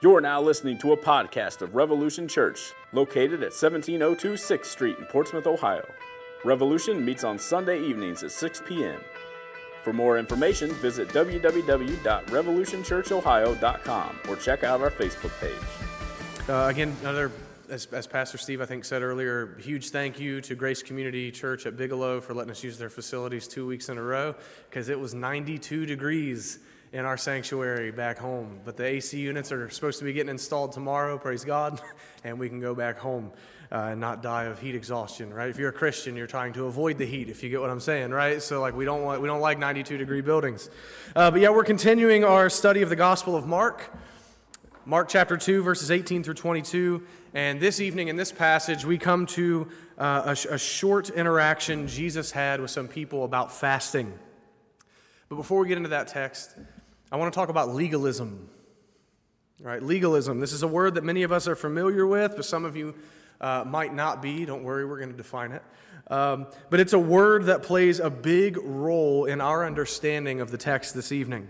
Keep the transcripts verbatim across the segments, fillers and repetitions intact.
You're now listening to a podcast of Revolution Church, located at seventeen oh two sixth Street in Portsmouth, Ohio. Revolution meets on Sunday evenings at six p.m. For more information, visit w w w dot revolution church ohio dot com or check out our Facebook page. Uh, again, another, as, as Pastor Steve, I think, said earlier, huge thank you to Grace Community Church at Bigelow for letting us use their facilities two weeks in a row, because it was ninety-two degrees in our sanctuary back home. But the A C units are supposed to be getting installed tomorrow, praise God, and we can go back home uh, and not die of heat exhaustion, right? If you're a Christian, you're trying to avoid the heat, if you get what I'm saying, right? So like we don't want, we don't like ninety-two degree buildings. Uh, but yeah, we're continuing our study of the Gospel of Mark, Mark chapter two, verses eighteen through twenty-two. And this evening in this passage, we come to uh, a, sh- a short interaction Jesus had with some people about fasting. But before we get into that text, I want to talk about legalism. Right, legalism. This is a word that many of us are familiar with, but some of you uh, might not be. Don't worry, we're going to define it. Um, but it's a word that plays a big role in our understanding of the text this evening.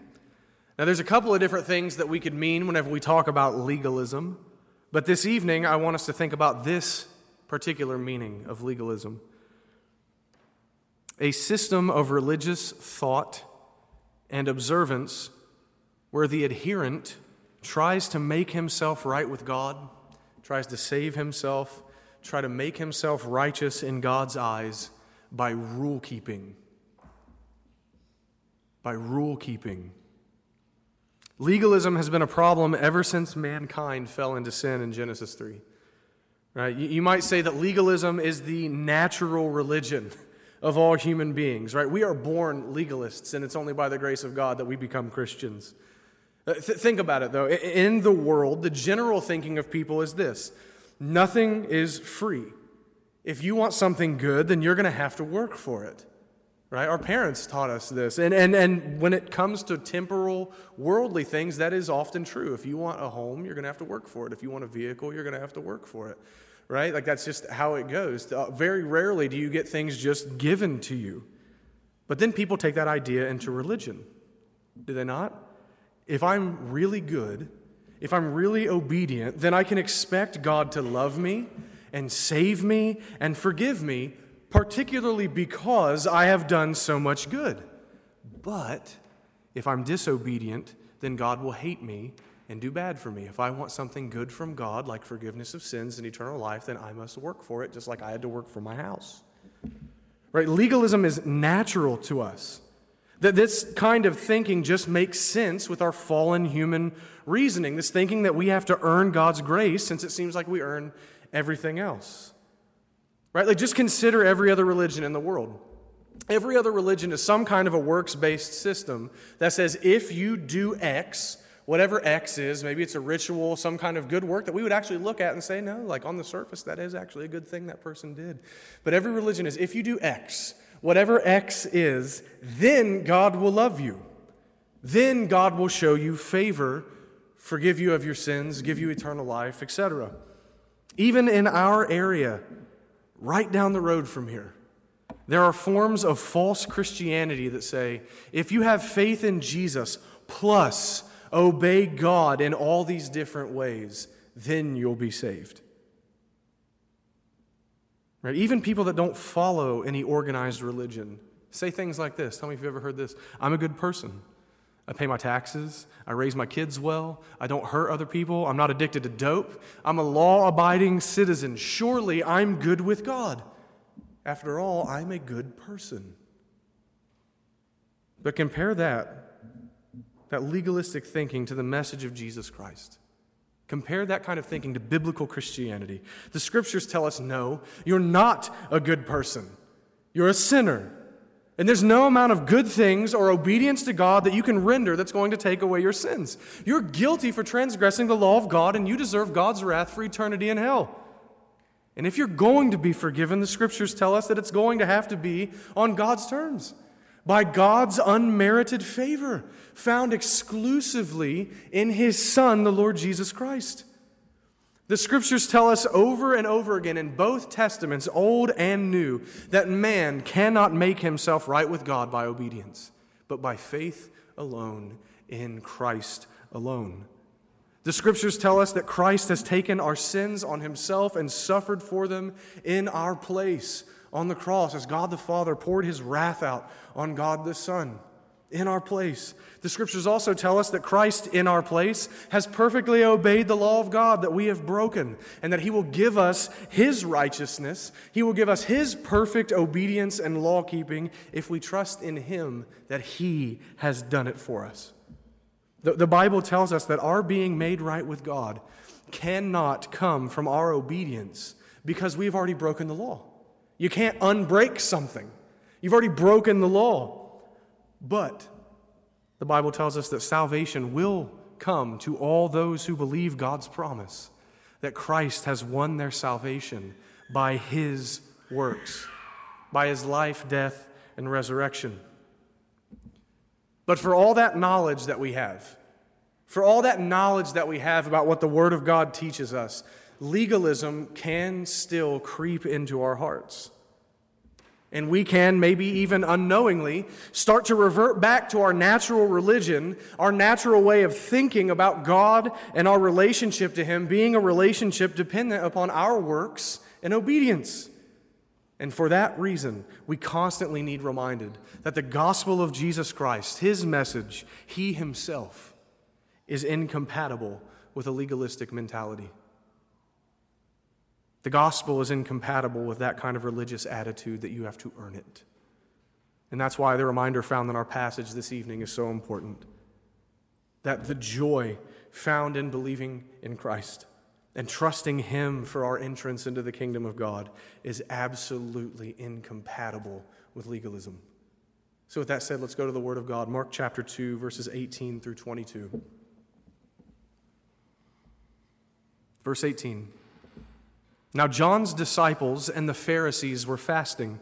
Now, there's a couple of different things that we could mean whenever we talk about legalism, but this evening I want us to think about this particular meaning of legalism. A system of religious thought and observance where the adherent tries to make himself right with God, tries to save himself, try to make himself righteous in God's eyes by rule keeping. By rule keeping. Legalism has been a problem ever since mankind fell into sin in Genesis three. Right? You might say that legalism is the natural religion of all human beings, right? We are born legalists, and it's only by the grace of God that we become Christians. Th- think about it, though. In the world, the general thinking of people is this: nothing is free. If you want something good, then you're going to have to work for it, right? Our parents taught us this. And, and, and when it comes to temporal, worldly things, that is often true. If you want a home, you're going to have to work for it. If you want a vehicle, you're going to have to work for it. Right? Like that's just how it goes. Uh, very rarely do you get things just given to you. But then people take that idea into religion. Do they not? If I'm really good, if I'm really obedient, then I can expect God to love me and save me and forgive me, particularly because I have done so much good. But if I'm disobedient, then God will hate me and do bad for me. If I want something good from God, like forgiveness of sins and eternal life, then I must work for it, just like I had to work for my house. Right? Legalism is natural to us. That this kind of thinking just makes sense with our fallen human reasoning. This thinking that we have to earn God's grace, since it seems like we earn everything else. Right? Like just consider every other religion in the world. Every other religion is some kind of a works-based system that says if you do X, whatever X is, maybe it's a ritual, some kind of good work that we would actually look at and say, no, like on the surface, that is actually a good thing that person did. But every religion is, if you do X, whatever X is, then God will love you. Then God will show you favor, forgive you of your sins, give you eternal life, et cetera. Even in our area, right down the road from here, there are forms of false Christianity that say, if you have faith in Jesus plus obey God in all these different ways, then you'll be saved. Right? Even people that don't follow any organized religion say things like this. Tell me if you've ever heard this. I'm a good person. I pay my taxes. I raise my kids well. I don't hurt other people. I'm not addicted to dope. I'm a law-abiding citizen. Surely I'm good with God. After all, I'm a good person. But compare that that legalistic thinking to the message of Jesus Christ. Compare that kind of thinking to biblical Christianity. The scriptures tell us, no, you're not a good person. You're a sinner. And there's no amount of good things or obedience to God that you can render that's going to take away your sins. You're guilty for transgressing the law of God, and you deserve God's wrath for eternity in hell. And if you're going to be forgiven, the scriptures tell us that it's going to have to be on God's terms, by God's unmerited favor, found exclusively in His Son, the Lord Jesus Christ. The Scriptures tell us over and over again in both Testaments, Old and New, that man cannot make himself right with God by obedience, but by faith alone in Christ alone. The scriptures tell us that Christ has taken our sins on himself and suffered for them in our place on the cross as God the Father poured his wrath out on God the Son in our place. The scriptures also tell us that Christ in our place has perfectly obeyed the law of God that we have broken, and that he will give us his righteousness. He will give us his perfect obedience and law keeping if we trust in him that he has done it for us. The, the Bible tells us that our being made right with God cannot come from our obedience because we've already broken the law. You can't unbreak something. You've already broken the law. But the Bible tells us that salvation will come to all those who believe God's promise, that Christ has won their salvation by his works, by his life, death, and resurrection. But for all that knowledge that we have, for all that knowledge that we have about what the Word of God teaches us, legalism can still creep into our hearts. And we can, maybe even unknowingly, start to revert back to our natural religion, our natural way of thinking about God and our relationship to Him being a relationship dependent upon our works and obedience. And for that reason, we constantly need reminded that the gospel of Jesus Christ, his message, he himself, is incompatible with a legalistic mentality. The gospel is incompatible with that kind of religious attitude that you have to earn it. And that's why the reminder found in our passage this evening is so important, that the joy found in believing in Christ and trusting him for our entrance into the kingdom of God is absolutely incompatible with legalism. So with that said, let's go to the Word of God. Mark chapter two, verses eighteen through twenty-two. Verse eighteen. Now John's disciples and the Pharisees were fasting.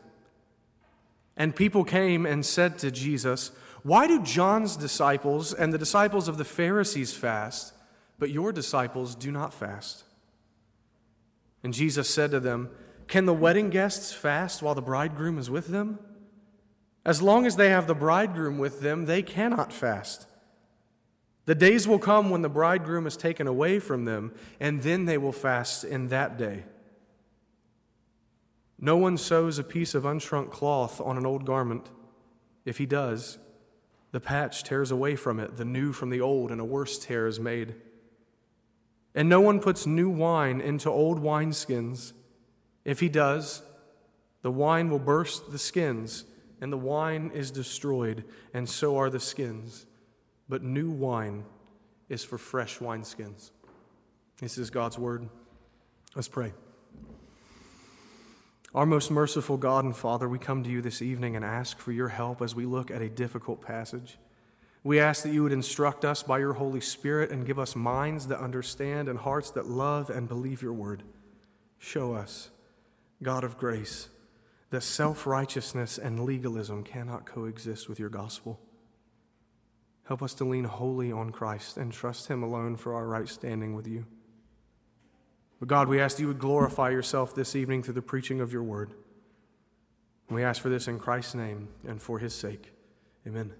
And people came and said to Jesus, "Why do John's disciples and the disciples of the Pharisees fast, but your disciples do not fast?" And Jesus said to them, "Can the wedding guests fast while the bridegroom is with them? As long as they have the bridegroom with them, they cannot fast. The days will come when the bridegroom is taken away from them, and then they will fast in that day. No one sews a piece of unshrunk cloth on an old garment. If he does, the patch tears away from it, the new from the old, and a worse tear is made. And no one puts new wine into old wineskins. If he does, the wine will burst the skins, and the wine is destroyed, and so are the skins. But new wine is for fresh wineskins." This is God's word. Let's pray. Our most merciful God and Father, we come to you this evening and ask for your help as we look at a difficult passage. We ask that you would instruct us by your Holy Spirit and give us minds that understand and hearts that love and believe your word. Show us, God of grace, that self-righteousness and legalism cannot coexist with your gospel. Help us to lean wholly on Christ and trust him alone for our right standing with you. But God, we ask that you would glorify yourself this evening through the preaching of your word. And we ask for this in Christ's name and for his sake. Amen.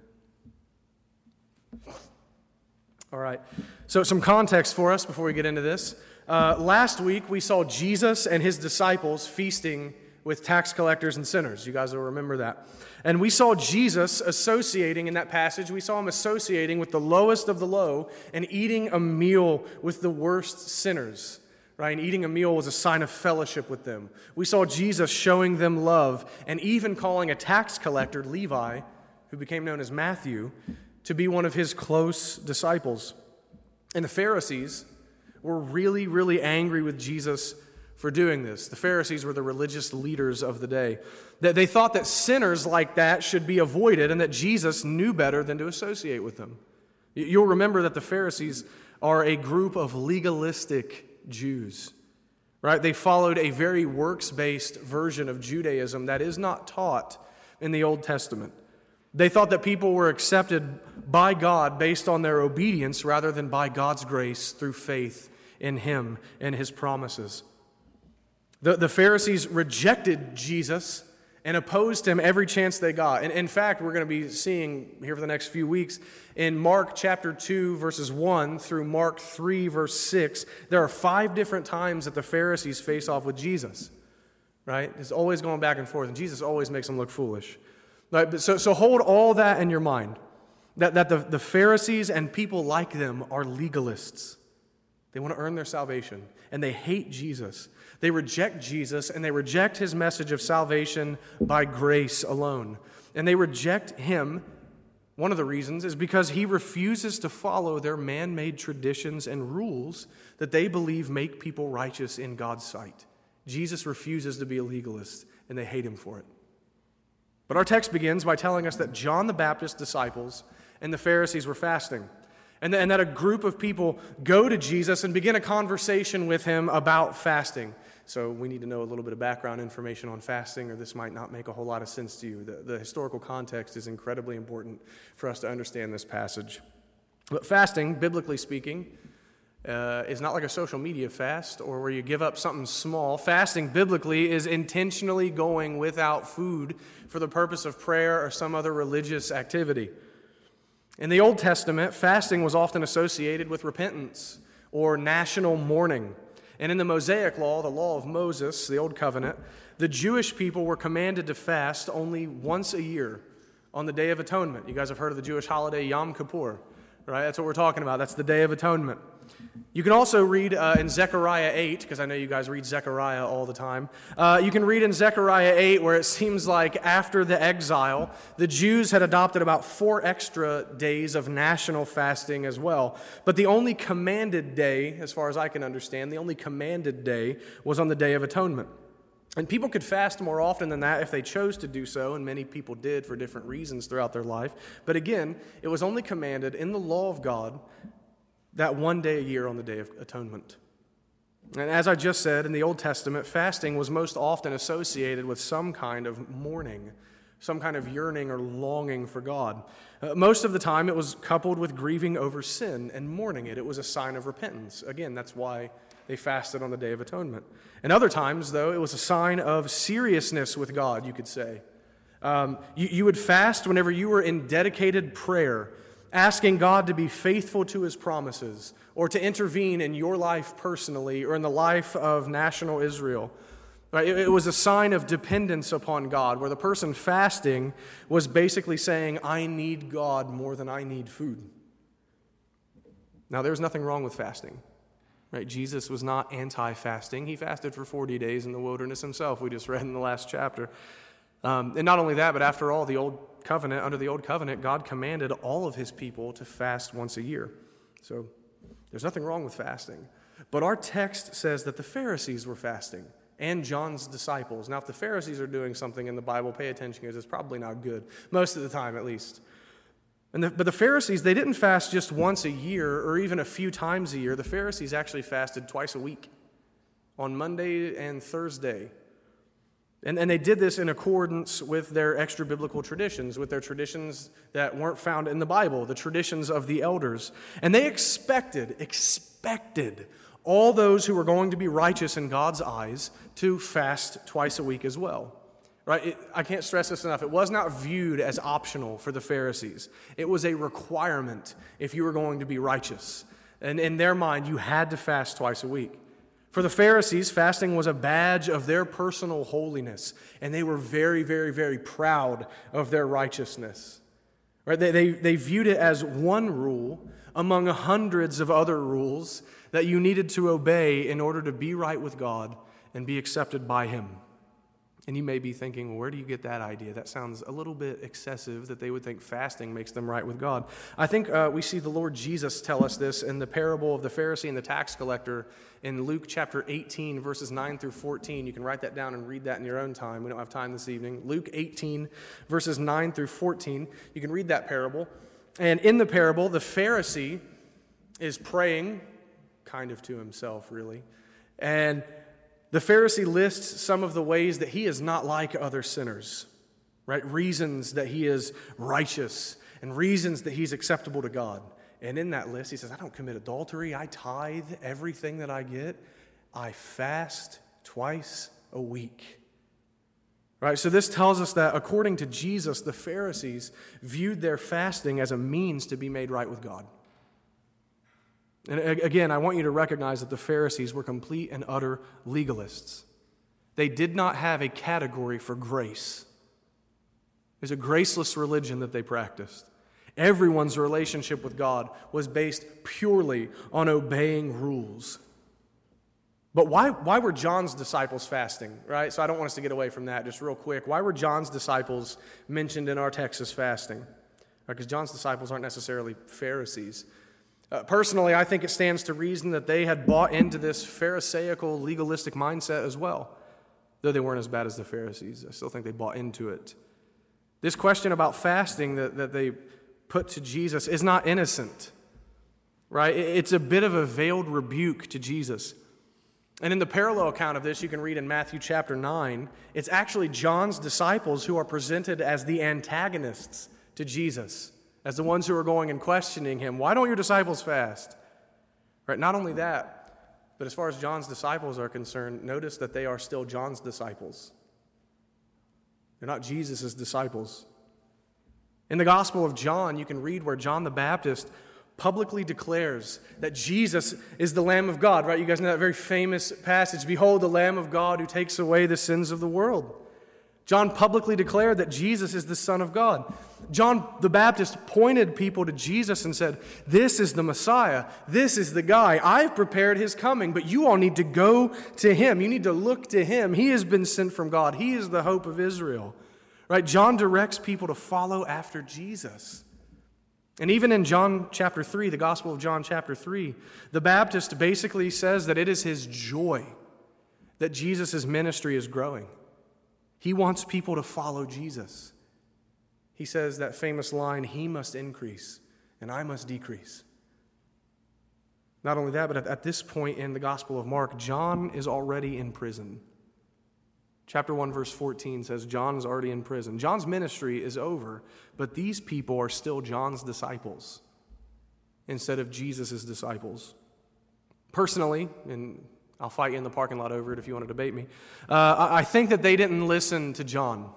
All right, so some context for us before we get into this. Uh, last week, we saw Jesus and his disciples feasting with tax collectors and sinners. You guys will remember that. And we saw Jesus associating in that passage, we saw him associating with the lowest of the low and eating a meal with the worst sinners. Right? And eating a meal was a sign of fellowship with them. We saw Jesus showing them love and even calling a tax collector, Levi, who became known as Matthew, to be one of his close disciples. And the Pharisees were really, really angry with Jesus for doing this. The Pharisees were the religious leaders of the day. They thought that sinners like that should be avoided and that Jesus knew better than to associate with them. You'll remember that the Pharisees are a group of legalistic Jews. Right? They followed a very works-based version of Judaism that is not taught in the Old Testament. They thought that people were accepted by God based on their obedience rather than by God's grace through faith in him and his promises. The, the Pharisees rejected Jesus and opposed him every chance they got. And in fact, we're going to be seeing here for the next few weeks in Mark chapter two, verses one through Mark three, verse six, there are five different times that the Pharisees face off with Jesus, right? It's always going back and forth, and Jesus always makes them look foolish. Right? But so, so hold all that in your mind, that, that the, the Pharisees and people like them are legalists. They want to earn their salvation, and they hate Jesus. They reject Jesus, and they reject his message of salvation by grace alone. And they reject him, one of the reasons, is because he refuses to follow their man-made traditions and rules that they believe make people righteous in God's sight. Jesus refuses to be a legalist, and they hate him for it. But our text begins by telling us that John the Baptist's disciples and the Pharisees were fasting, and that a group of people go to Jesus and begin a conversation with him about fasting. So we need to know a little bit of background information on fasting, or this might not make a whole lot of sense to you. The, the historical context is incredibly important for us to understand this passage. But fasting, biblically speaking, uh, is not like a social media fast or where you give up something small. Fasting, biblically, is intentionally going without food for the purpose of prayer or some other religious activity. In the Old Testament, fasting was often associated with repentance or national mourning. And in the Mosaic Law, the law of Moses, the Old Covenant, the Jewish people were commanded to fast only once a year on the Day of Atonement. You guys have heard of the Jewish holiday Yom Kippur, right? That's what we're talking about. That's the Day of Atonement. You can also read uh, in Zechariah eight, because I know you guys read Zechariah all the time. Uh, you can read in Zechariah eight where it seems like after the exile, the Jews had adopted about four extra days of national fasting as well. But the only commanded day, as far as I can understand, the only commanded day was on the Day of Atonement. And people could fast more often than that if they chose to do so, and many people did for different reasons throughout their life. But again, it was only commanded in the law of God that one day a year on the Day of Atonement. And as I just said, in the Old Testament, fasting was most often associated with some kind of mourning, some kind of yearning or longing for God. Uh, most of the time, it was coupled with grieving over sin and mourning it. It was a sign of repentance. Again, that's why they fasted on the Day of Atonement. And other times, though, it was a sign of seriousness with God, you could say. Um, you, you would fast whenever you were in dedicated prayer, asking God to be faithful to his promises or to intervene in your life personally or in the life of national Israel. Right? It, it was a sign of dependence upon God, where the person fasting was basically saying, I need God more than I need food. Now, there's nothing wrong with fasting. Right? Jesus was not anti-fasting. He fasted for forty days in the wilderness himself, we just read in the last chapter. Um, and not only that, but after all, the Old Covenant, under the Old Covenant, God commanded all of his people to fast once a year. So there's nothing wrong with fasting. But our text says that the Pharisees were fasting and John's disciples. Now, if the Pharisees are doing something in the Bible, pay attention, because it's probably not good, most of the time at least. And the, but the Pharisees, they didn't fast just once a year or even a few times a year. The Pharisees actually fasted twice a week, on Monday and Thursday. And, and they did this in accordance with their extra-biblical traditions, with their traditions that weren't found in the Bible, the traditions of the elders. And they expected, expected all those who were going to be righteous in God's eyes to fast twice a week as well. Right? It, I can't stress this enough. It was not viewed as optional for the Pharisees. It was a requirement if you were going to be righteous. And in their mind, you had to fast twice a week. For the Pharisees, fasting was a badge of their personal holiness, and they were very, very, very proud of their righteousness. Right? They, they, they viewed it as one rule among hundreds of other rules that you needed to obey in order to be right with God and be accepted by him. And you may be thinking, well, where do you get that idea? That sounds a little bit excessive, that they would think fasting makes them right with God. I think uh, we see the Lord Jesus tell us this in the parable of the Pharisee and the tax collector in Luke chapter eighteen, verses nine through fourteen. You can write that down and read that in your own time. We don't have time this evening. Luke eighteen, verses nine through fourteen. You can read that parable. And in the parable, the Pharisee is praying, kind of to himself, really. And the Pharisee lists some of the ways that he is not like other sinners, right? Reasons that he is righteous and reasons that he's acceptable to God. And in that list, he says, I don't commit adultery. I tithe everything that I get. I fast twice a week. Right? So this tells us that according to Jesus, the Pharisees viewed their fasting as a means to be made right with God. And again, I want you to recognize that the Pharisees were complete and utter legalists. They did not have a category for grace. It was a graceless religion that they practiced. Everyone's relationship with God was based purely on obeying rules. But why, why were John's disciples fasting, right? So I don't want us to get away from that just real quick. Why were John's disciples mentioned in our text as fasting? Because John's disciples aren't necessarily Pharisees. Uh, personally, I think it stands to reason that they had bought into this Pharisaical, legalistic mindset as well. Though they weren't as bad as the Pharisees, I still think they bought into it. This question about fasting that, that they put to Jesus is not innocent, right? It's a bit of a veiled rebuke to Jesus. And in the parallel account of this, you can read in Matthew chapter nine, it's actually John's disciples who are presented as the antagonists to Jesus, as the ones who are going and questioning him. Why don't your disciples fast? Right? Not only that, but as far as John's disciples are concerned, notice that they are still John's disciples. They're not Jesus' disciples. In the Gospel of John, you can read where John the Baptist publicly declares that Jesus is the Lamb of God, right? You guys know that very famous passage, "Behold, the Lamb of God who takes away the sins of the world." John publicly declared that Jesus is the Son of God. John the Baptist pointed people to Jesus and said, "This is the Messiah. This is the guy. I've prepared his coming, but you all need to go to him. You need to look to him. He has been sent from God. He is the hope of Israel." Right? John directs people to follow after Jesus. And even in John chapter three, the Gospel of John chapter three, the Baptist basically says that it is his joy that Jesus' ministry is growing. He wants people to follow Jesus. He says that famous line, "He must increase and I must decrease." Not only that, but at this point in the Gospel of Mark, John is already in prison. Chapter one, verse fourteen says John is already in prison. John's ministry is over, but these people are still John's disciples instead of Jesus' disciples. Personally, and I'll fight you in the parking lot over it if you want to debate me, uh, I think that they didn't listen to John.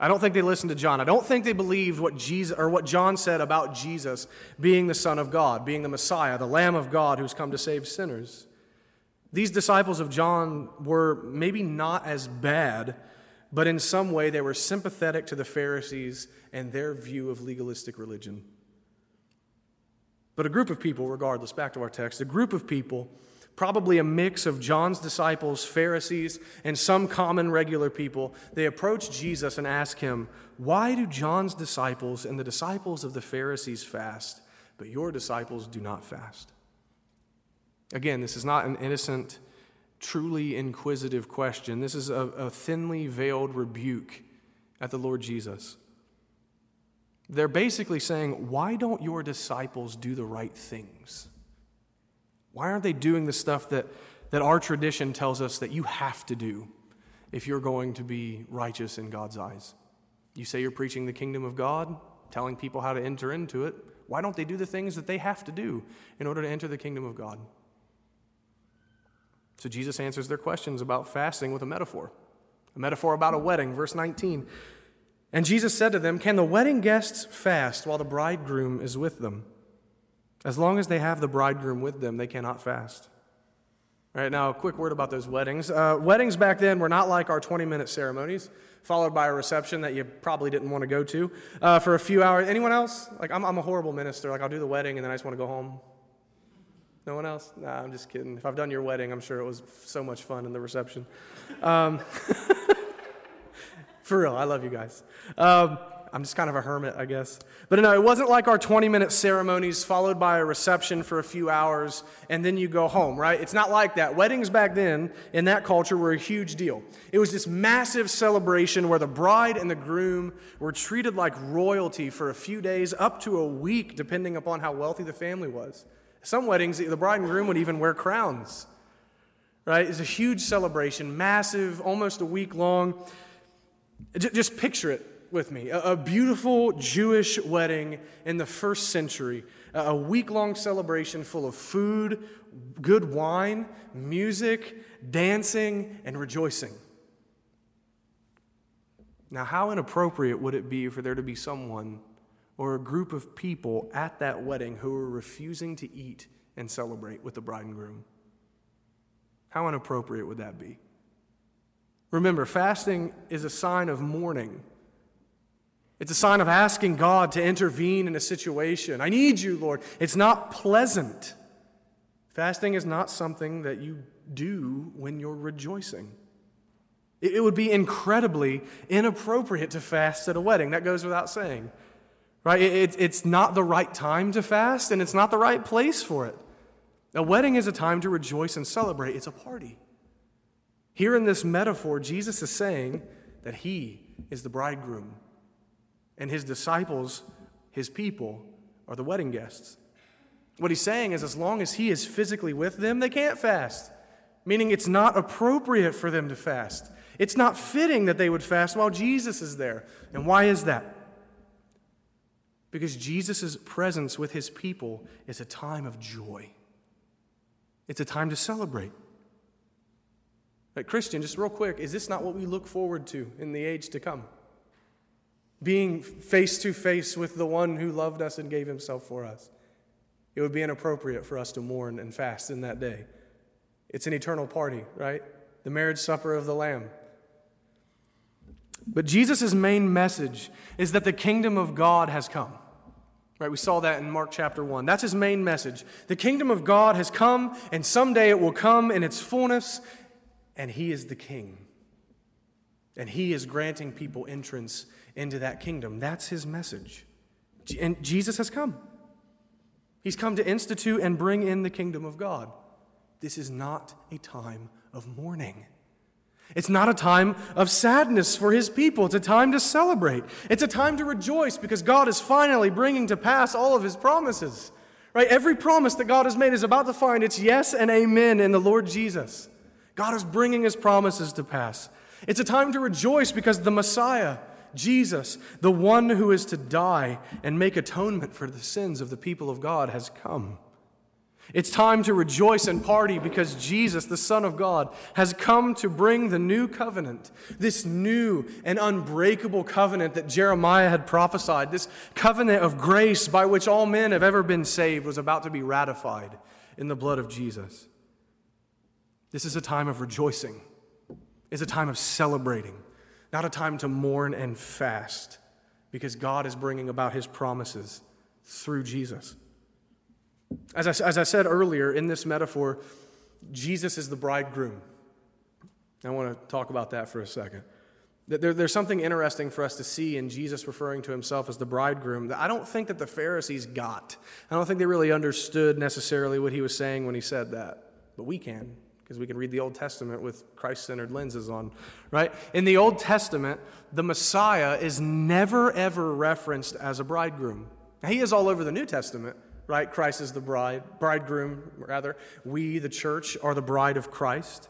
I don't think they listened to John. I don't think they believed what Jesus or what John said about Jesus being the Son of God, being the Messiah, the Lamb of God who's come to save sinners. These disciples of John were maybe not as bad, but in some way they were sympathetic to the Pharisees and their view of legalistic religion. But a group of people, regardless, back to our text, a group of people, probably a mix of John's disciples, Pharisees, and some common regular people, they approach Jesus and ask him, "Why do John's disciples and the disciples of the Pharisees fast, but your disciples do not fast?" Again, this is not an innocent, truly inquisitive question. This is a, a thinly veiled rebuke at the Lord Jesus. They're basically saying, why don't your disciples do the right things? Why aren't they doing the stuff that, that our tradition tells us that you have to do if you're going to be righteous in God's eyes? You say you're preaching the kingdom of God, telling people how to enter into it. Why don't they do the things that they have to do in order to enter the kingdom of God? So Jesus answers their questions about fasting with a metaphor, a metaphor about a wedding, verse nineteen. "And Jesus said to them, 'Can the wedding guests fast while the bridegroom is with them?' As long as they have the bridegroom with them, they cannot fast." All right, now a quick word about those weddings. Uh, weddings back then were not like our twenty-minute ceremonies, followed by a reception that you probably didn't want to go to uh, for a few hours. Anyone else? Like, I'm, I'm a horrible minister. Like, I'll do the wedding, and then I just want to go home. No one else? Nah, I'm just kidding. If I've done your wedding, I'm sure it was so much fun in the reception. Um, for real, I love you guys. Um, I'm just kind of a hermit, I guess. But no, it wasn't like our twenty-minute ceremonies followed by a reception for a few hours, and then you go home, right? It's not like that. Weddings back then in that culture were a huge deal. It was this massive celebration where the bride and the groom were treated like royalty for a few days, up to a week, depending upon how wealthy the family was. Some weddings, the bride and groom would even wear crowns, right? It's a huge celebration, massive, almost a week long. Just picture it with me. A beautiful Jewish wedding in the first century, a week-long celebration full of food, good wine, music, dancing, and rejoicing. Now, how inappropriate would it be for there to be someone or a group of people at that wedding who were refusing to eat and celebrate with the bride and groom? How inappropriate would that be? Remember, fasting is a sign of mourning. It's a sign of asking God to intervene in a situation. I need you, Lord. It's not pleasant. Fasting is not something that you do when you're rejoicing. It would be incredibly inappropriate to fast at a wedding. That goes without saying. Right? It's not the right time to fast, and it's not the right place for it. A wedding is a time to rejoice and celebrate. It's a party. Here in this metaphor, Jesus is saying that he is the bridegroom, and his disciples, his people, are the wedding guests. What he's saying is as long as he is physically with them, they can't fast, meaning it's not appropriate for them to fast. It's not fitting that they would fast while Jesus is there. And why is that? Because Jesus' presence with his people is a time of joy. It's a time to celebrate. But Christian, just real quick, is this not what we look forward to in the age to come? Being face to face with the one who loved us and gave himself for us. It would be inappropriate for us to mourn and fast in that day. It's an eternal party, right? The marriage supper of the Lamb. But Jesus' main message is that the kingdom of God has come. Right? We saw that in Mark chapter one. That's his main message. The kingdom of God has come, and someday it will come in its fullness, and he is the king. And he is granting people entrance into that kingdom. That's his message. And Jesus has come. He's come to institute and bring in the kingdom of God. This is not a time of mourning. It's not a time of sadness for his people. It's a time to celebrate. It's a time to rejoice because God is finally bringing to pass all of his promises. Right? Every promise that God has made is about to find its yes and amen in the Lord Jesus. God is bringing his promises to pass. It's a time to rejoice because the Messiah, Jesus, the one who is to die and make atonement for the sins of the people of God, has come. It's time to rejoice and party because Jesus, the Son of God, has come to bring the new covenant, this new and unbreakable covenant that Jeremiah had prophesied. This covenant of grace by which all men have ever been saved was about to be ratified in the blood of Jesus. This is a time of rejoicing. It's a time of celebrating, not a time to mourn and fast, because God is bringing about his promises through Jesus. As I, as I said earlier, in this metaphor, Jesus is the bridegroom. I want to talk about that for a second. There, there's something interesting for us to see in Jesus referring to himself as the bridegroom that I don't think that the Pharisees got. I don't think they really understood necessarily what he was saying when he said that, but we can. Because we can read the Old Testament with Christ-centered lenses on, right? In the Old Testament, the Messiah is never, ever referenced as a bridegroom. Now, he is all over the New Testament, right? Christ is the bride, bridegroom, rather. We, the church, are the bride of Christ.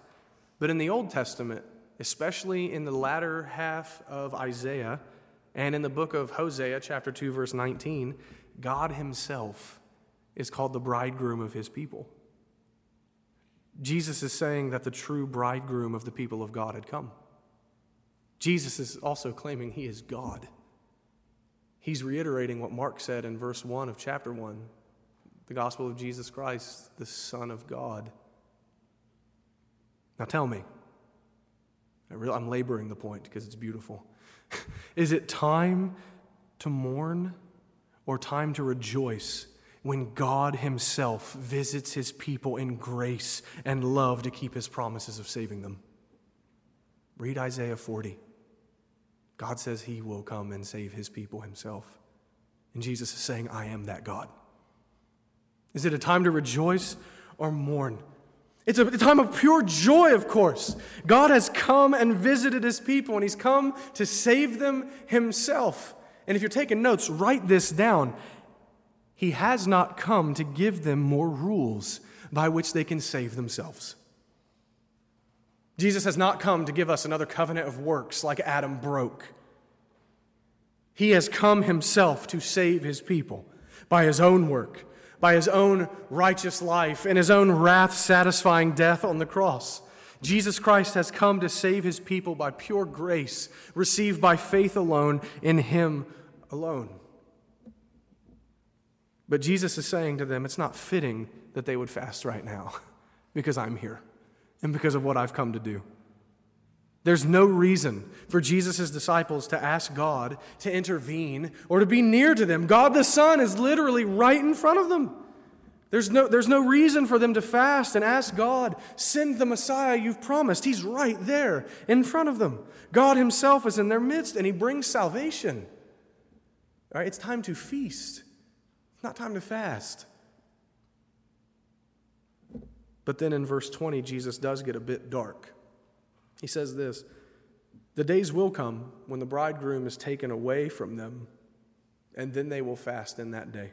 But in the Old Testament, especially in the latter half of Isaiah and in the book of Hosea, chapter two, verse nineteen, God himself is called the bridegroom of his people. Jesus is saying that the true bridegroom of the people of God had come. Jesus is also claiming he is God. He's reiterating what Mark said in verse one of chapter one, the gospel of Jesus Christ, the Son of God. Now tell me, I re- I'm laboring the point because it's beautiful. Is it time to mourn or time to rejoice when God himself visits his people in grace and love to keep his promises of saving them? Read Isaiah forty. God says he will come and save his people himself. And Jesus is saying, I am that God. Is it a time to rejoice or mourn? It's a time of pure joy, of course. God has come and visited his people, and he's come to save them himself. And if you're taking notes, write this down. He has not come to give them more rules by which they can save themselves. Jesus has not come to give us another covenant of works like Adam broke. He has come himself to save his people by his own work, by his own righteous life, and his own wrath-satisfying death on the cross. Jesus Christ has come to save his people by pure grace, received by faith alone, in him alone. But Jesus is saying to them, it's not fitting that they would fast right now because I'm here and because of what I've come to do. There's no reason for Jesus' disciples to ask God to intervene or to be near to them. God the Son is literally right in front of them. There's no, there's no reason for them to fast and ask God, send the Messiah you've promised. He's right there in front of them. God himself is in their midst, and he brings salvation. All right, it's time to feast. It's not time to fast. But then in verse twenty, Jesus does get a bit dark. He says this, "The days will come when the bridegroom is taken away from them, and then they will fast in that day."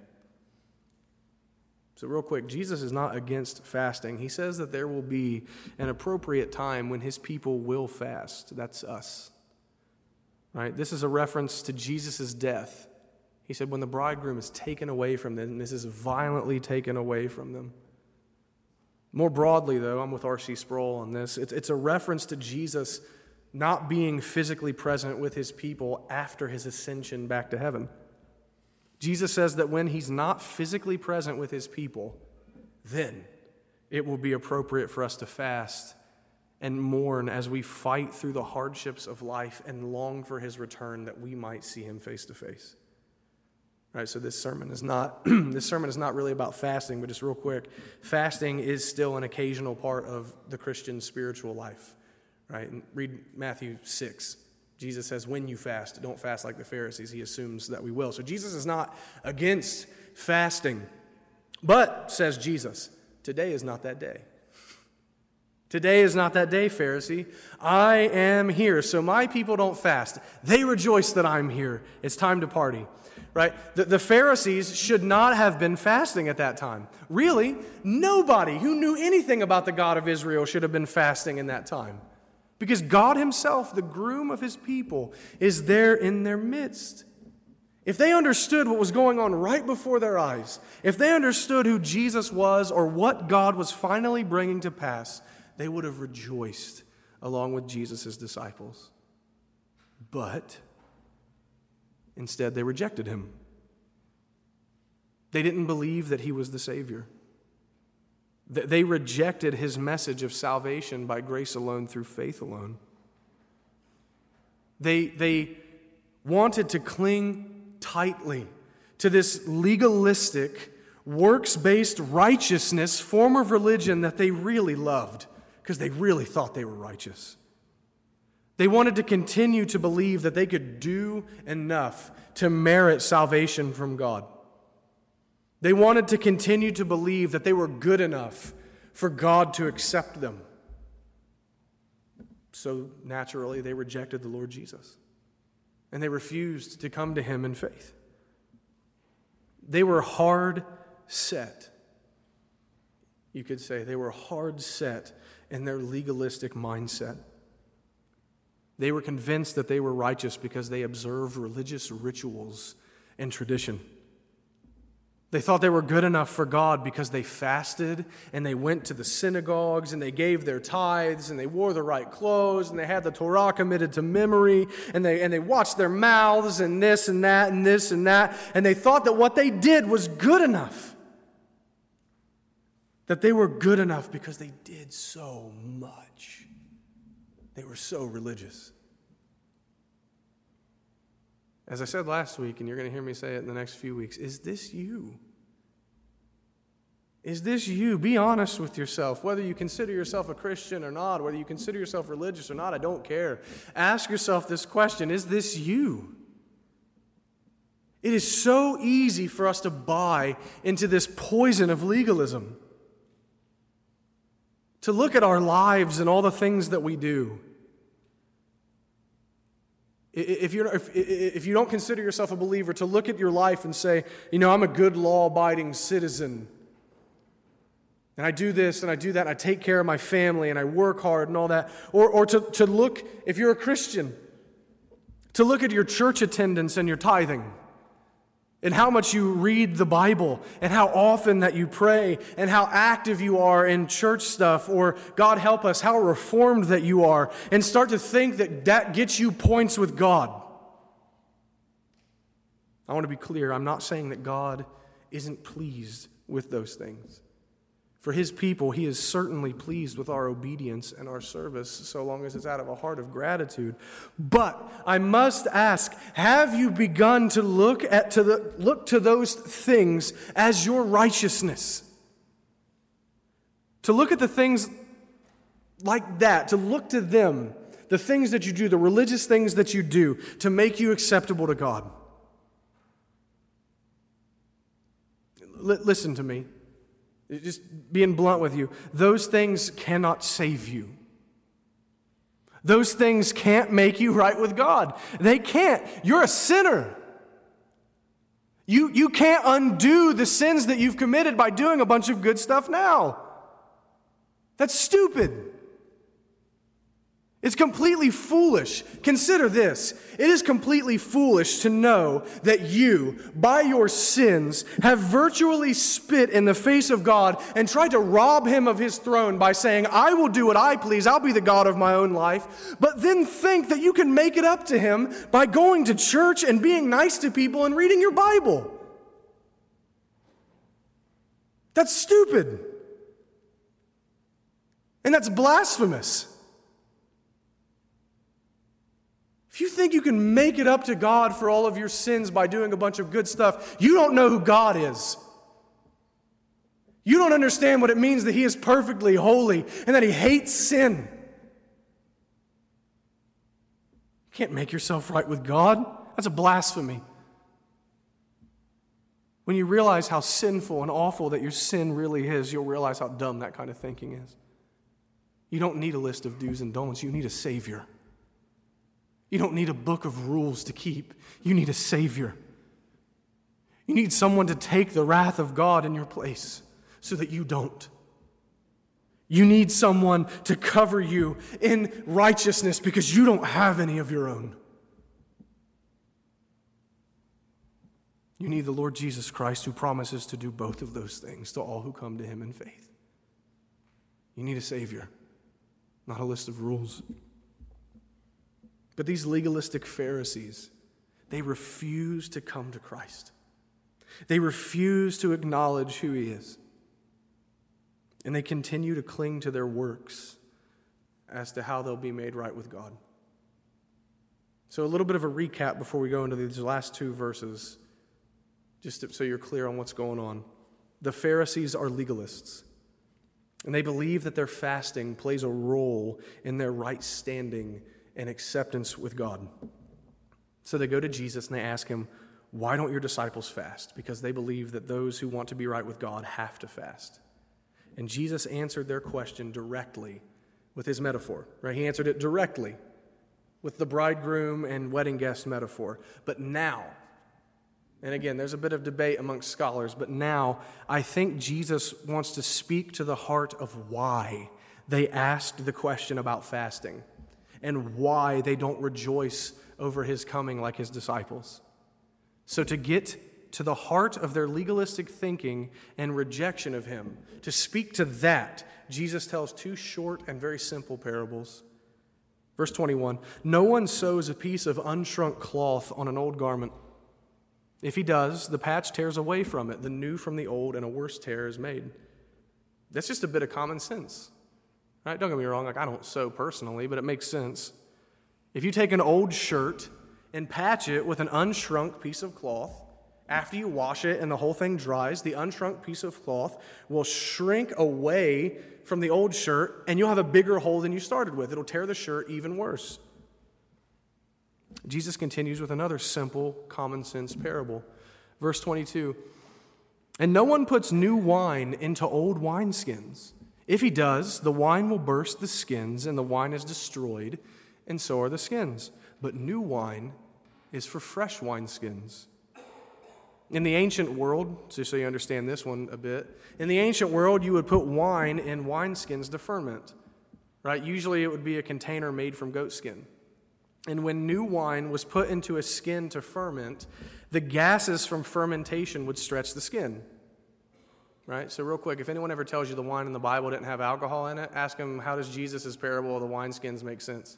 So real quick, Jesus is not against fasting. He says that there will be an appropriate time when his people will fast. That's us. Right? This is a reference to Jesus' death. He said when the bridegroom is taken away from them, this is violently taken away from them. More broadly, though, I'm with R C Sproul on this. It's, it's a reference to Jesus not being physically present with his people after his ascension back to heaven. Jesus says that when he's not physically present with his people, then it will be appropriate for us to fast and mourn as we fight through the hardships of life and long for his return that we might see him face to face. All right, so this sermon is not this sermon is not really about fasting, but just real quick, fasting is still an occasional part of the Christian spiritual life, right? And read Matthew six. Jesus says, "When you fast, don't fast like the Pharisees." He assumes that we will. So Jesus is not against fasting, but says Jesus, "Today is not that day. Today is not that day, Pharisee. I am here, so my people don't fast. They rejoice that I'm here. It's time to party." Right? The, the Pharisees should not have been fasting at that time. Really, nobody who knew anything about the God of Israel should have been fasting in that time. Because God himself, the groom of his people, is there in their midst. If they understood what was going on right before their eyes, if they understood who Jesus was or what God was finally bringing to pass, they would have rejoiced along with Jesus' disciples. But instead, they rejected him. They didn't believe that he was the Savior. They rejected his message of salvation by grace alone through faith alone. They, they wanted to cling tightly to this legalistic, works-based righteousness form of religion that they really loved because they really thought they were righteous. They wanted to continue to believe that they could do enough to merit salvation from God. They wanted to continue to believe that they were good enough for God to accept them. So naturally, they rejected the Lord Jesus, and they refused to come to him in faith. They were hard set. You could say they were hard set in their legalistic mindset. They were convinced that they were righteous because they observed religious rituals and tradition. They thought they were good enough for God because they fasted and they went to the synagogues and they gave their tithes and they wore the right clothes and they had the Torah committed to memory and they and they watched their mouths and this and that and this and that. And they thought that what they did was good enough. That they were good enough because they did so much. They were so religious. As I said last week, and you're going to hear me say it in the next few weeks, is this you? Is this you? Be honest with yourself. Whether you consider yourself a Christian or not, whether you consider yourself religious or not, I don't care. Ask yourself this question, is this you? It is so easy for us to buy into this poison of legalism. To look at our lives and all the things that we do. If you're, if, if you don't consider yourself a believer, to look at your life and say, you know, I'm a good law-abiding citizen. And I do this and I do that and I take care of my family and I work hard and all that. Or, or to, to look, if you're a Christian, to look at your church attendance and your tithing. and how much you read the Bible, and how often that you pray, and how active you are in church stuff, or, God help us, how reformed that you are, and start to think that that gets you points with God. I want to be clear, I'm not saying that God isn't pleased with those things. For his people, he is certainly pleased with our obedience and our service, so long as it's out of a heart of gratitude. But I must ask, have you begun to look at to the look to those things as your righteousness? To look at the things like that, to look to them, the things that you do, the religious things that you do, to make you acceptable to God. Listen to me, just being blunt with you, those things cannot save you. Those things can't make you right with God. They can't. You're a sinner. You, you can't undo the sins that you've committed by doing a bunch of good stuff now. That's stupid. It's completely foolish. Consider this. It is completely foolish to know that you, by your sins, have virtually spit in the face of God and tried to rob him of his throne by saying, I will do what I please, I'll be the God of my own life, but then think that you can make it up to him by going to church and being nice to people and reading your Bible. That's stupid. And that's blasphemous. If you think you can make it up to God for all of your sins by doing a bunch of good stuff, you don't know who God is. You don't understand what it means that he is perfectly holy and that he hates sin. You can't make yourself right with God. That's a blasphemy. When you realize how sinful and awful that your sin really is, you'll realize how dumb that kind of thinking is. You don't need a list of do's and don'ts. You need a Savior. You don't need a book of rules to keep. You need a Savior. You need someone to take the wrath of God in your place so that you don't. You need someone to cover you in righteousness because you don't have any of your own. You need the Lord Jesus Christ, who promises to do both of those things to all who come to him in faith. You need a Savior, not a list of rules. But these legalistic Pharisees, they refuse to come to Christ. They refuse to acknowledge who he is. And they continue to cling to their works as to how they'll be made right with God. So a little bit of a recap before we go into these last two verses, just so you're clear on what's going on. The Pharisees are legalists. And they believe that their fasting plays a role in their right standing and acceptance with God. So they go to Jesus and they ask him, why don't your disciples fast? Because they believe that those who want to be right with God have to fast. And Jesus answered their question directly with his metaphor, right? He answered it directly with the bridegroom and wedding guest metaphor. But now, and again, there's a bit of debate amongst scholars, but now I think Jesus wants to speak to the heart of why they asked the question about fasting, and why they don't rejoice over his coming like his disciples. So to get to the heart of their legalistic thinking and rejection of him, to speak to that, Jesus tells two short and very simple parables. Verse twenty-one, no one sews a piece of unshrunk cloth on an old garment. If he does, the patch tears away from it, the new from the old, and a worse tear is made. That's just a bit of common sense. Right? Don't get me wrong, like I don't sew personally, but it makes sense. If you take an old shirt and patch it with an unshrunk piece of cloth, after you wash it and the whole thing dries, the unshrunk piece of cloth will shrink away from the old shirt, and you'll have a bigger hole than you started with. It'll tear the shirt even worse. Jesus continues with another simple, common sense parable. Verse twenty-two, and no one puts new wine into old wineskins. If he does, the wine will burst the skins, and the wine is destroyed, and so are the skins. But new wine is for fresh wineskins. In the ancient world, just so you understand this one a bit, in the ancient world, you would put wine in wineskins to ferment, right? Usually it would be a container made from goat skin. And when new wine was put into a skin to ferment, the gases from fermentation would stretch the skin. Right? So real quick, if anyone ever tells you the wine in the Bible didn't have alcohol in it, ask them, how does Jesus' parable of the wineskins make sense?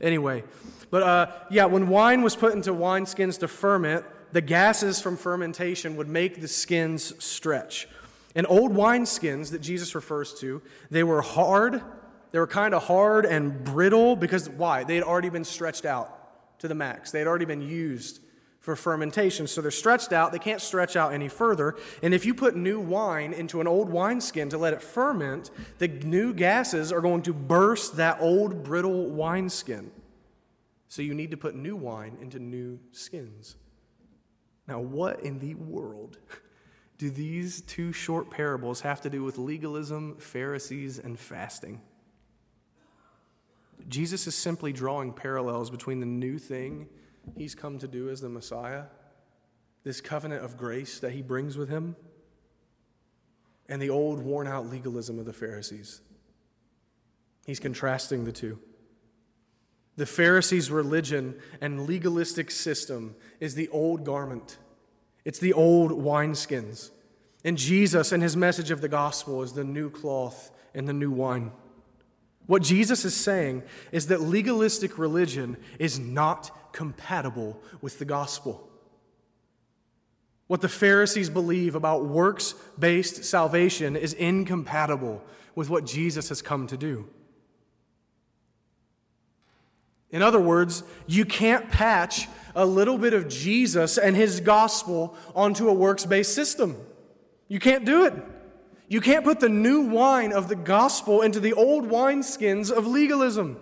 Anyway, but uh, yeah, when wine was put into wineskins to ferment, the gases from fermentation would make the skins stretch. And old wineskins that Jesus refers to, they were hard, they were kind of hard and brittle because, why? They had already been stretched out to the max. They had already been used for fermentation. So they're stretched out, they can't stretch out any further. And if you put new wine into an old wineskin to let it ferment, the new gases are going to burst that old brittle wineskin. So you need to put new wine into new skins. Now, what in the world do these two short parables have to do with legalism, Pharisees, and fasting? Jesus is simply drawing parallels between the new thing he's come to do as the Messiah, this covenant of grace that he brings with him, and the old worn-out legalism of the Pharisees. He's contrasting the two. The Pharisees' religion and legalistic system is the old garment. It's the old wineskins. And Jesus and his message of the gospel is the new cloth and the new wine. What Jesus is saying is that legalistic religion is not compatible with the gospel. What the Pharisees believe about works-based salvation is incompatible with what Jesus has come to do. In other words, you can't patch a little bit of Jesus and his gospel onto a works-based system. You can't do it. You can't put the new wine of the gospel into the old wineskins of legalism.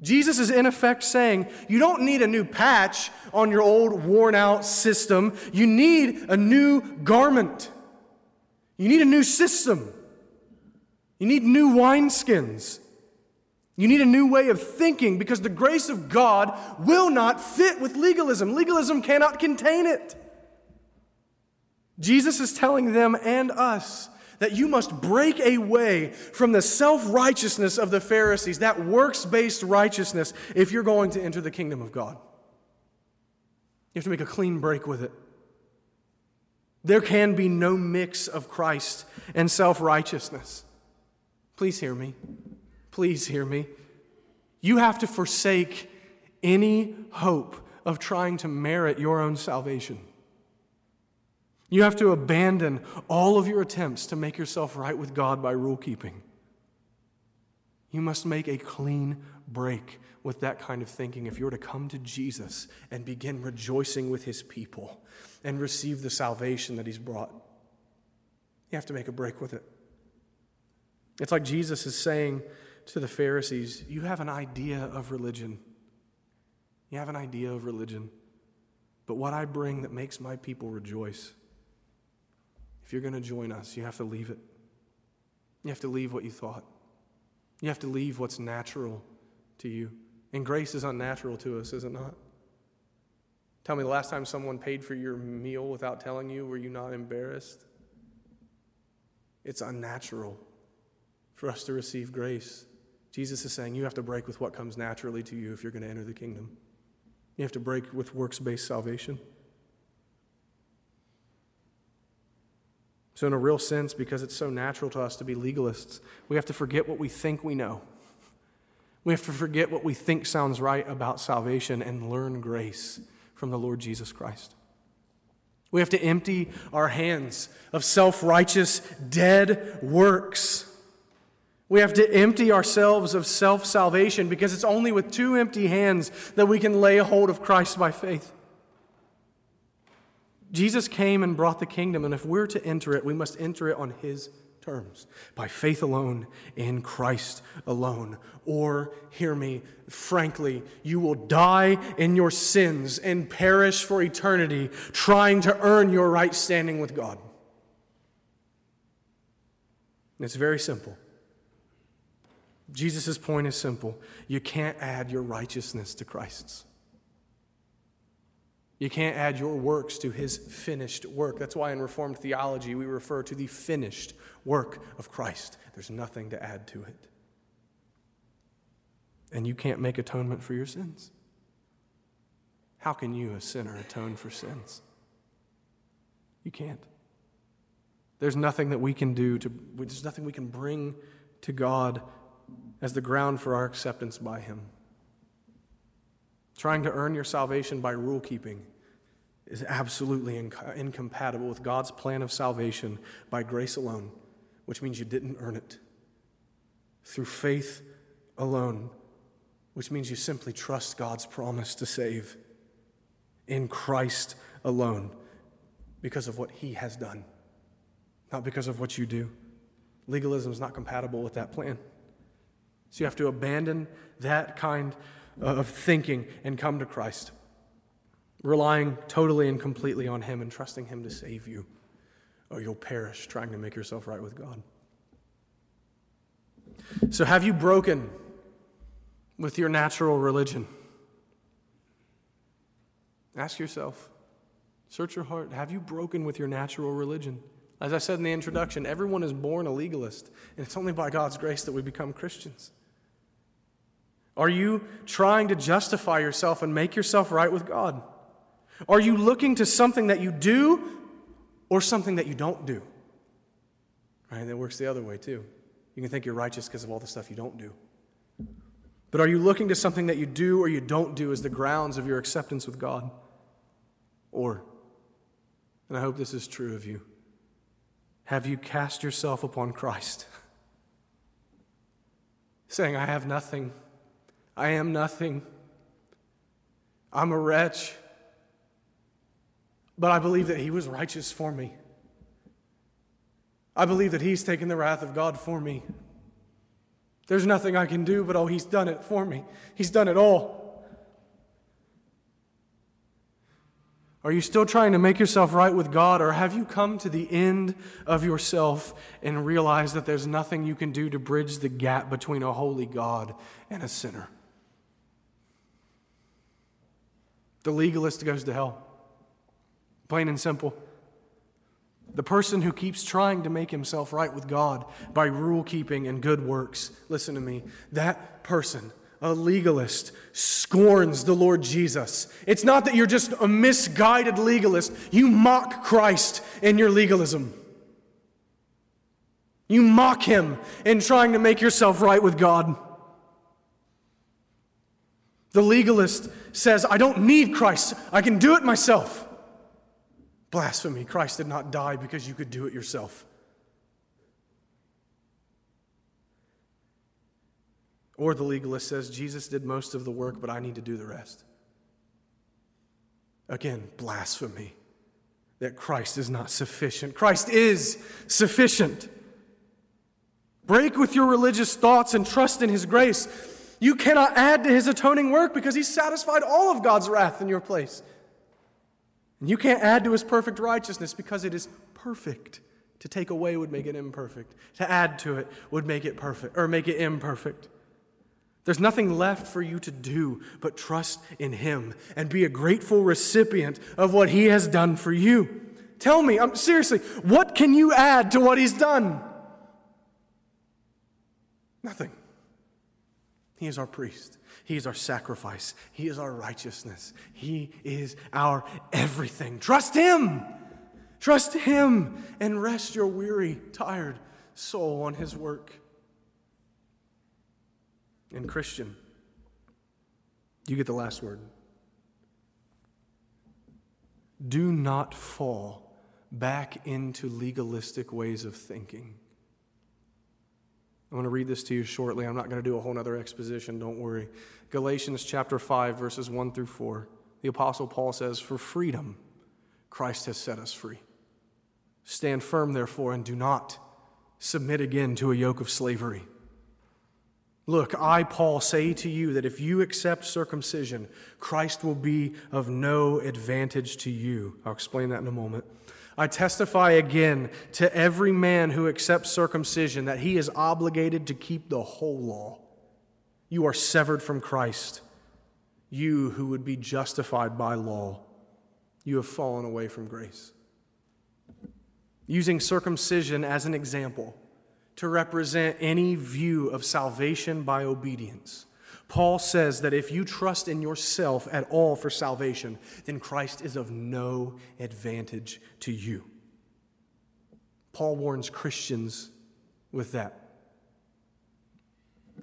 Jesus is in effect saying, you don't need a new patch on your old worn-out system. You need a new garment. You need a new system. You need new wineskins. You need a new way of thinking because the grace of God will not fit with legalism. Legalism cannot contain it. Jesus is telling them and us that you must break away from the self-righteousness of the Pharisees, that works-based righteousness, if you're going to enter the kingdom of God. You have to make a clean break with it. There can be no mix of Christ and self-righteousness. Please hear me. Please hear me. You have to forsake any hope of trying to merit your own salvation. You have to abandon all of your attempts to make yourself right with God by rule keeping. You must make a clean break with that kind of thinking if you're to come to Jesus and begin rejoicing with his people and receive the salvation that he's brought. You have to make a break with it. It's like Jesus is saying to the Pharisees, you have an idea of religion. You have an idea of religion. But what I bring that makes my people rejoice, if you're going to join us, you have to leave it. You have to leave what you thought. You have to leave what's natural to you. And grace is unnatural to us, is it not? Tell me the last time someone paid for your meal without telling you, were you not embarrassed? It's unnatural for us to receive grace. Jesus is saying you have to break with what comes naturally to you if you're going to enter the kingdom. You have to break with works-based salvation. So in a real sense, because it's so natural to us to be legalists, we have to forget what we think we know. We have to forget what we think sounds right about salvation and learn grace from the Lord Jesus Christ. We have to empty our hands of self-righteous, dead works. We have to empty ourselves of self-salvation because it's only with two empty hands that we can lay hold of Christ by faith. Jesus came and brought the kingdom, and if we're to enter it, we must enter it on his terms, by faith alone, in Christ alone. Or, hear me, frankly, you will die in your sins and perish for eternity trying to earn your right standing with God. And it's very simple. Jesus' point is simple. You can't add your righteousness to Christ's. You can't add your works to his finished work. That's why in Reformed theology we refer to the finished work of Christ. There's nothing to add to it. and you can't make atonement for your sins. How can you, a sinner, atone for sins? You can't. There's nothing that we can do to, there's nothing we can bring to God as the ground for our acceptance by Him. Trying to earn your salvation by rule keeping is absolutely inc- incompatible with God's plan of salvation by grace alone, which means you didn't earn it. Through faith alone, which means you simply trust God's promise to save in Christ alone because of what He has done, not because of what you do. Legalism is not compatible with that plan. So you have to abandon that kind of thinking and come to Christ, relying totally and completely on Him and trusting Him to save you, or you'll perish trying to make yourself right with God. So have you broken with your natural religion? Ask yourself, search your heart, have you broken with your natural religion? As I said in the introduction, everyone is born a legalist, and it's only by God's grace that we become Christians. Are you trying to justify yourself and make yourself right with God? Are you looking to something that you do or something that you don't do? Right, that works the other way too. You can think you're righteous because of all the stuff you don't do. But are you looking to something that you do or you don't do as the grounds of your acceptance with God? Or, and I hope this is true of you, have you cast yourself upon Christ? Saying, I have nothing. I am nothing. I'm a wretch. But I believe that He was righteous for me. I believe that He's taken the wrath of God for me. There's nothing I can do, but oh, He's done it for me. He's done it all. Are you still trying to make yourself right with God, or have you come to the end of yourself and realize that there's nothing you can do to bridge the gap between a holy God and a sinner? The legalist goes to hell. Plain and simple. The person who keeps trying to make himself right with God by rule-keeping and good works, listen to me, that person, a legalist, scorns the Lord Jesus. It's not that you're just a misguided legalist. You mock Christ in your legalism. You mock Him in trying to make yourself right with God. The legalist says, I don't need Christ. I can do it myself. Blasphemy. Christ did not die because you could do it yourself. Or the legalist says, Jesus did most of the work, but I need to do the rest. Again, blasphemy that Christ is not sufficient. Christ is sufficient. Break with your religious thoughts and trust in His grace. You cannot add to His atoning work because He satisfied all of God's wrath in your place. And you can't add to His perfect righteousness because it is perfect. To take away would make it imperfect. To add to it would make it perfect, or make it imperfect. There's nothing left for you to do but trust in Him and be a grateful recipient of what He has done for you. Tell me, I'm, seriously, what can you add to what He's done? Nothing. He is our priest. He is our sacrifice. He is our righteousness. He is our everything. Trust Him. Trust Him and rest your weary, tired soul on His work. And Christian, you get the last word. Do not fall back into legalistic ways of thinking. I'm going to read this to you shortly. I'm not going to do a whole other exposition, don't worry. Galatians chapter five, verses one through four. The Apostle Paul says, for freedom, Christ has set us free. Stand firm, therefore, and do not submit again to a yoke of slavery. Look, I, Paul, say to you that if you accept circumcision, Christ will be of no advantage to you. I'll explain that in a moment. I testify again to every man who accepts circumcision that he is obligated to keep the whole law. You are severed from Christ, you who would be justified by law. You have fallen away from grace. Using circumcision as an example to represent any view of salvation by obedience, Paul says that if you trust in yourself at all for salvation, then Christ is of no advantage to you. Paul warns Christians with that.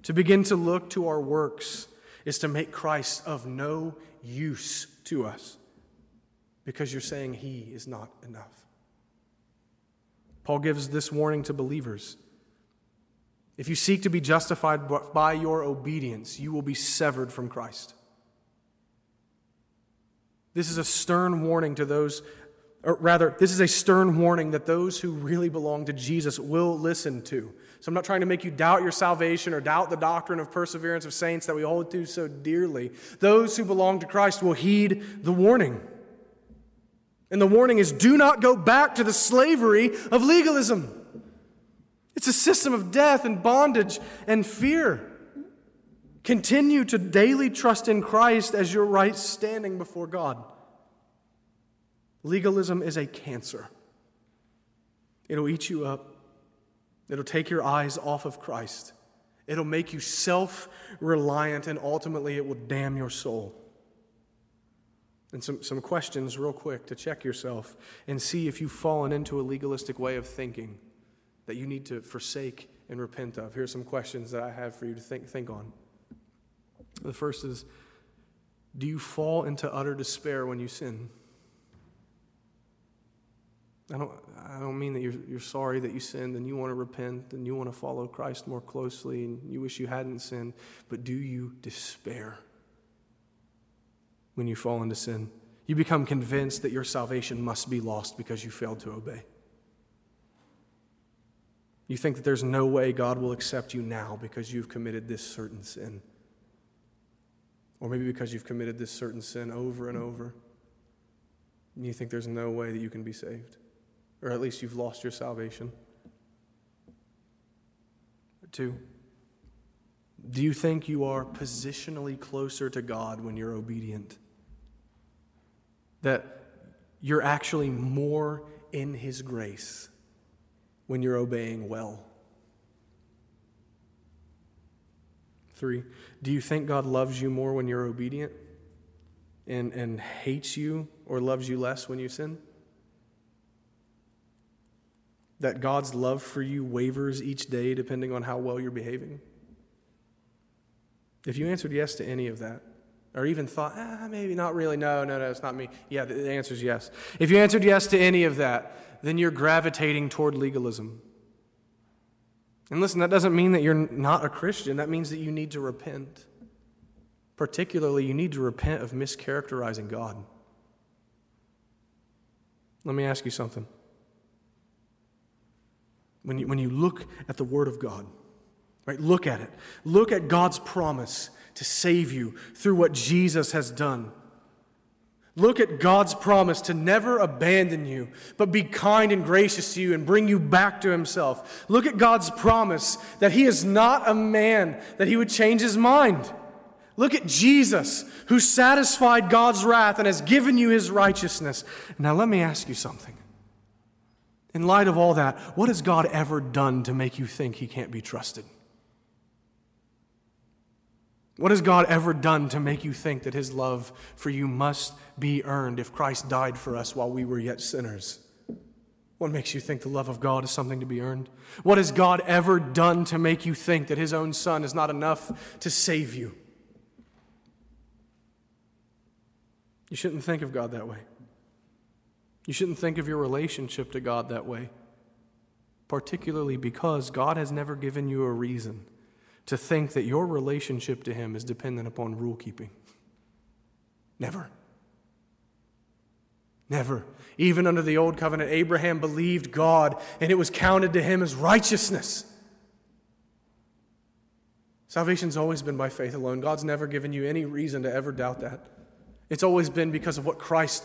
To begin to look to our works is to make Christ of no use to us, because you're saying he is not enough. Paul gives this warning to believers. If you seek to be justified by your obedience, you will be severed from Christ. This is a stern warning to those, or rather, this is a stern warning that those who really belong to Jesus will listen to. So I'm not trying to make you doubt your salvation or doubt the doctrine of perseverance of saints that we all do so dearly. Those who belong to Christ will heed the warning. And the warning is, do not go back to the slavery of legalism. It's a system of death and bondage and fear. Continue to daily trust in Christ as your right standing before God. Legalism is a cancer. It'll eat you up. It'll take your eyes off of Christ. It'll make you self-reliant, and ultimately it will damn your soul. And some, some questions real quick to check yourself and see if you've fallen into a legalistic way of thinking that you need to forsake and repent of. Here are some questions that I have for you to think, think on. The first is, do you fall into utter despair when you sin? I don't, I don't mean that you're, you're sorry that you sinned and you want to repent and you want to follow Christ more closely and you wish you hadn't sinned, but do you despair when you fall into sin? You become convinced that your salvation must be lost because you failed to obey. You think that there's no way God will accept you now because you've committed this certain sin. Or maybe because you've committed this certain sin over and over. And you think there's no way that you can be saved. Or at least you've lost your salvation. Two, do you think you are positionally closer to God when you're obedient? That you're actually more in His grace when you're obeying well? Three, do you think God loves you more when you're obedient and, and hates you or loves you less when you sin? That God's love for you wavers each day depending on how well you're behaving? If you answered yes to any of that, or even thought, ah, maybe not really, no, no, no, it's not me. Yeah, the answer's yes. If you answered yes to any of that, then you're gravitating toward legalism. And listen, that doesn't mean that you're not a Christian. That means that you need to repent. Particularly, you need to repent of mischaracterizing God. Let me ask you something. When you, when you look at the Word of God, right? Look at it. Look at God's promise to save you through what Jesus has done. Look at God's promise to never abandon you, but be kind and gracious to you and bring you back to Himself. Look at God's promise that He is not a man that He would change His mind. Look at Jesus, who satisfied God's wrath and has given you His righteousness. Now let me ask you something. In light of all that, what has God ever done to make you think He can't be trusted? What has God ever done to make you think that His love for you must be earned if Christ died for us while we were yet sinners? What makes you think the love of God is something to be earned? What has God ever done to make you think that His own Son is not enough to save you? You shouldn't think of God that way. You shouldn't think of your relationship to God that way, particularly because God has never given you a reason to think that your relationship to Him is dependent upon rule keeping. Never. Never. Even under the Old Covenant, Abraham believed God, and it was counted to him as righteousness. Salvation's always been by faith alone. God's never given you any reason to ever doubt that. It's always been because of what Christ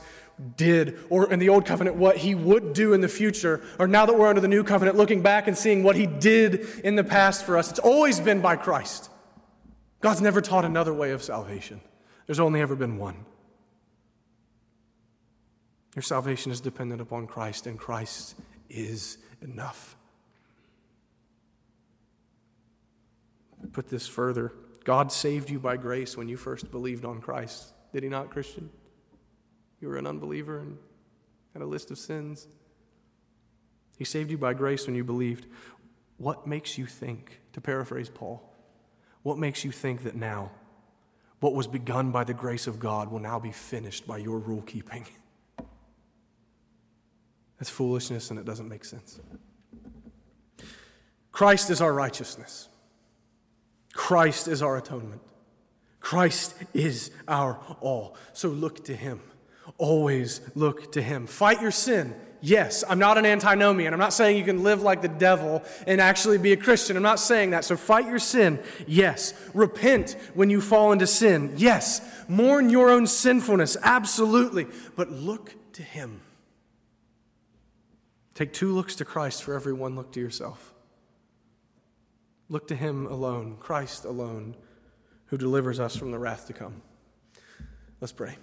did, or in the Old Covenant, what He would do in the future, or now that we're under the New Covenant, looking back and seeing what He did in the past for us. It's always been by Christ. God's never taught another way of salvation. There's only ever been one. Your salvation is dependent upon Christ, and Christ is enough. Put this further. God saved you by grace when you first believed on Christ. Did he not, Christian? You were an unbeliever and had a list of sins. He saved you by grace when you believed. What makes you think, to paraphrase Paul, what makes you think that now what was begun by the grace of God will now be finished by your rule keeping? That's foolishness, and it doesn't make sense. Christ is our righteousness. Christ is our atonement. Christ is our all. So look to him. Always look to him. Fight your sin. Yes, I'm not an antinomian. I'm not saying you can live like the devil and actually be a Christian. I'm not saying that. So fight your sin. Yes. Repent when you fall into sin. Yes. Mourn your own sinfulness. Absolutely. But look to him. Take two looks to Christ for every one look to yourself. Look to him alone, Christ alone, who delivers us from the wrath to come. Let's pray.